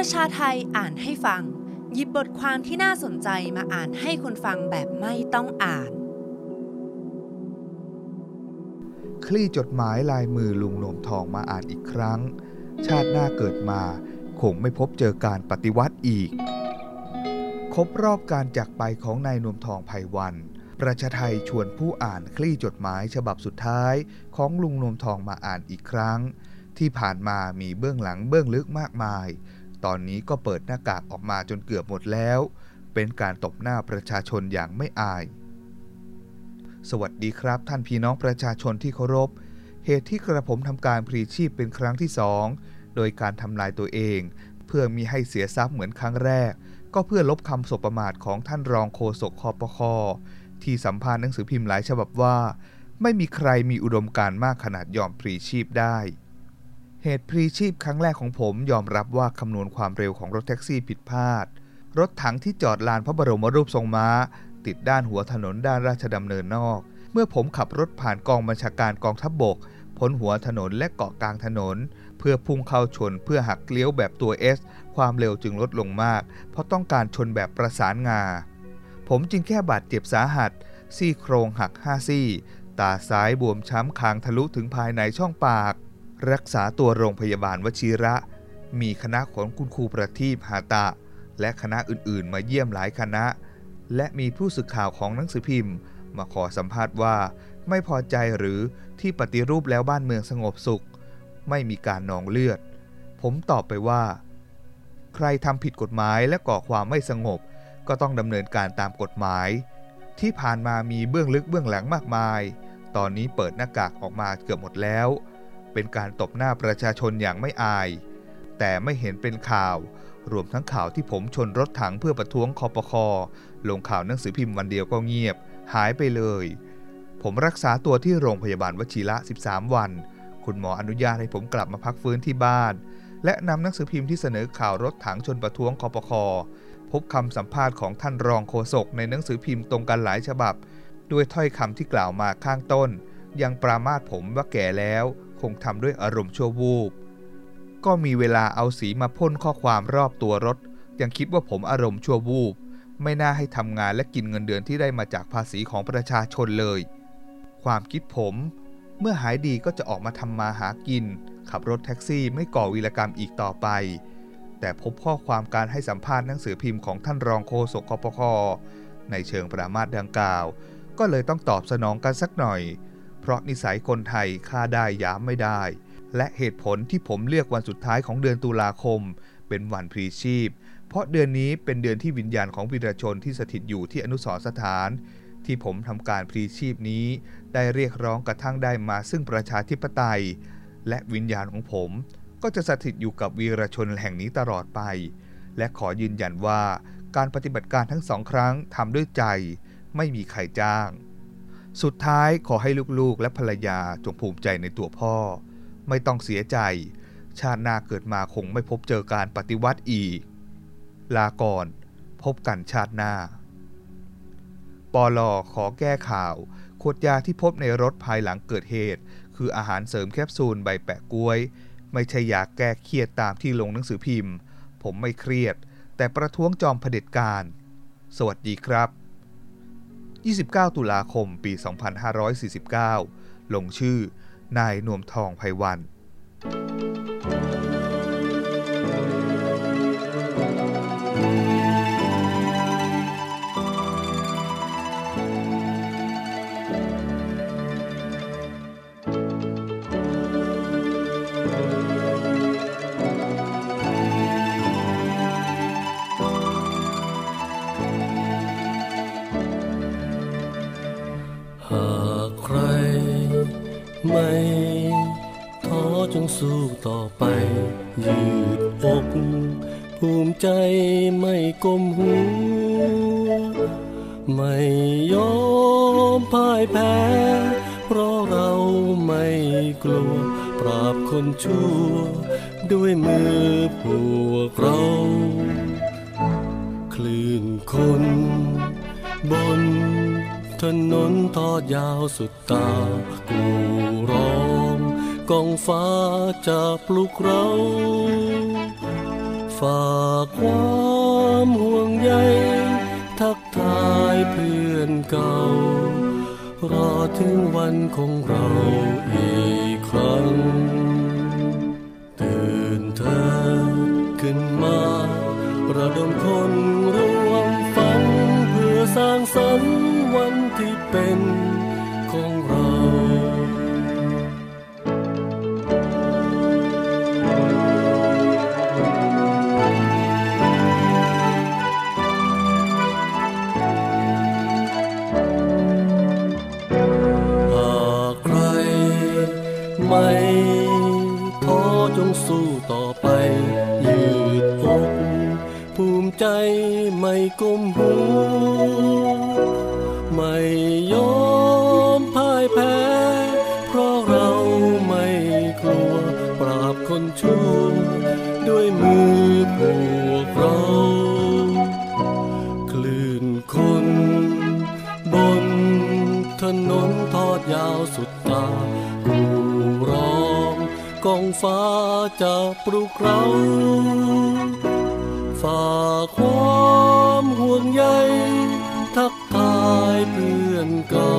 ประชาไทยอ่านให้ฟังหยิบบทความที่น่าสนใจมาอ่านให้คนฟังแบบไม่ต้องอ่านคลี่จดหมายลายมือลุงโหนมทองมาอ่านอีกครั้งชาติหน้าเกิดมาคงไม่พบเจอการปฏิวัติอีกครบรอบการจากไปของนายโหนมทองไพวันประชาไทยชวนผู้อ่านคลี่จดหมายฉบับสุดท้ายของลุงโหนมทองมาอ่านอีกครั้งที่ผ่านมามีเบื้องหลังเบื้องลึกมากมายตอนนี้ก็เปิดหน้ากากออกมาจนเกือบหมดแล้วเป็นการตบหน้าประชาชนอย่างไม่อายสวัสดีครับท่านพี่น้องประชาชนที่เคารพเหตุที่กระผมทำการพลีชีพเป็นครั้งที่2โดยการทำลายตัวเองเพื่อมิให้เสียทรัพย์เหมือนครั้งแรกก็เพื่อลบคำสบประมาทของท่านรองโฆษกคปค.ที่สัมภาษณ์หนังสือพิมพ์หลายฉบับว่าไม่มีใครมีอุดมการณ์มากขนาดยอมพลีชีพได้เหตุพลีชีพครั้งแรกของผมยอมรับว่าคำนวณความเร็วของรถแท็กซี่ผิดพลาดรถถังที่จอดลานพระบรมรูปทรงม้าติดด้านหัวถนนด้านราชดำเนินนอกเมื่อผมขับรถผ่านกองบัญชาการกองทัพบกพ้นหัวถนนและเกาะกลางถนนเพื่อพุ่งเข้าชนเพื่อหักเลี้ยวแบบตัว S ความเร็วจึงลดลงมากเพราะต้องการชนแบบประสานงาผมจึงแค่บาดเจ็บสาหัสซี่โครงหัก5ซี่ตาซ้ายบวมช้ำคางทะลุถึงภายในช่องปากรักษาตัวโรงพยาบาลวชิระมีคณะของคุณครูประทีปหาตะและคณะอื่นๆมาเยี่ยมหลายคณะและมีผู้สื่อข่าวของหนังสือพิมพ์มาขอสัมภาษณ์ว่าไม่พอใจหรือที่ปฏิรูปแล้วบ้านเมืองสงบสุขไม่มีการนองเลือดผมตอบไปว่าใครทำผิดกฎหมายและก่อความไม่สงบก็ต้องดำเนินการตามกฎหมายที่ผ่านมามีเบื้องลึกเบื้องหลังมากมายตอนนี้เปิดหน้ากากออกมาเกือบหมดแล้วเป็นการตบหน้าประชาชนอย่างไม่อายแต่ไม่เห็นเป็นข่าวรวมทั้งข่าวที่ผมชนรถถังเพื่อประท้วงคปค.ลงข่าวหนังสือพิมพ์วันเดียวก็เงียบหายไปเลยผมรักษาตัวที่โรงพยาบาลวชิระ13วันคุณหมออนุญาตให้ผมกลับมาพักฟื้นที่บ้านและนำหนังสือพิมพ์ที่เสนอข่าวรถถังชนประท้วงคปค.พบคำสัมภาษณ์ของท่านรองโฆษกในหนังสือพิมพ์ตรงกันหลายฉบับด้วยถ้อยคำที่กล่าวมาข้างต้นยังปรามาสผมว่าแก่แล้วคงทำด้วยอารมณ์ชั่ววูบก็มีเวลาเอาสีมาพ่นข้อความรอบตัวรถยังคิดว่าผมอารมณ์ชั่ววูบไม่น่าให้ทำงานและกินเงินเดือนที่ได้มาจากภาษีของประชาชนเลยความคิดผมเมื่อหายดีก็จะออกมาทำมาหากินขับรถแท็กซี่ไม่ก่อวีรกรรมอีกต่อไปแต่พบข้อความการให้สัมภาษณ์หนังสือพิมพ์ของท่านรองโฆษกคปค.ในเชิงปรามาสดังกล่าวก็เลยต้องตอบสนองกันสักหน่อยเพราะนิสัยคนไทยฆ่าได้ย้ำไม่ได้และเหตุผลที่ผมเลือกวันสุดท้ายของเดือนตุลาคมเป็นวันพลีชีพเพราะเดือนนี้เป็นเดือนที่วิญญาณของวีรชนที่สถิตอยู่ที่อนุสรณ์สถานที่ผมทำการพลีชีพนี้ได้เรียกร้องกระทั่งได้มาซึ่งประชาธิปไตยและวิญญาณของผมก็จะสถิตอยู่กับวีรชนแห่งนี้ตลอดไปและขอยืนยันว่าการปฏิบัติการทั้งสองครั้งทำด้วยใจไม่มีใครจ้างสุดท้ายขอให้ลูกๆและภรรยาจงภูมิใจในตัวพ่อไม่ต้องเสียใจชาติหน้าเกิดมาคงไม่พบเจอการปฏิวัติอีกลาก่อนพบกันชาติหน้าปล.ขอแก้ข่าวขวดยาที่พบในรถภายหลังเกิดเหตุคืออาหารเสริมแคปซูลใบแปะกล้วยไม่ใช่ยาแก้เครียดตามที่ลงหนังสือพิมพ์ผมไม่เครียดแต่ประท้วงจอมเผด็จการสวัสดีครับ29ตุลาคมปี2549ลงชื่อนายโหนมทองไพวันไม่ท้อจงสู้ต่อไปยืดอกภูมิใจไม่ก้มหัวไม่ยอมพ่ายแพ้เพราะเราไม่กลัวปราบคนชั่วด้วยมือพวกเราคลื่นคนบนถนนทอดยาวสุดตากูร้องกองฟ้าจะปลุกเรา ฝากความห่วงใยทักทายเพื่อนเก่ารอถึงวันของเราอีกครั้งตื่นเถิดขึ้นมาระดมคนร่วมฝันเพื่อสร้างสรรค์วันที่เป็นของเราไม่ท้อจงสู้ต่อไปยืดอกภูมิใจไม่ก้มหัวไม่ยอมพ่ายแพ้เพราะเราไม่กลัวปราบคนชั่วด้วยมือพวกเราคลื่นคนบนถนนทอดยาวสุดตาท้องฟ้าจะปลุกเราฝากความห่วงใยทักทายเพื่อนเก่า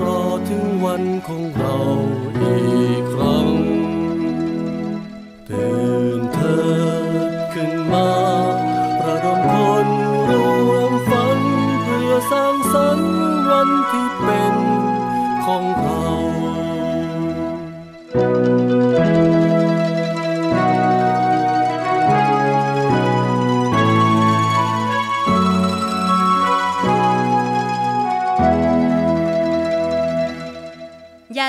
รอถึงวันของเราอีกครั้งตื่นเถิดขึ้นมาระดมคนร่วมฝันเพื่อสร้างสรรค์วันที่เป็นของเราอย่า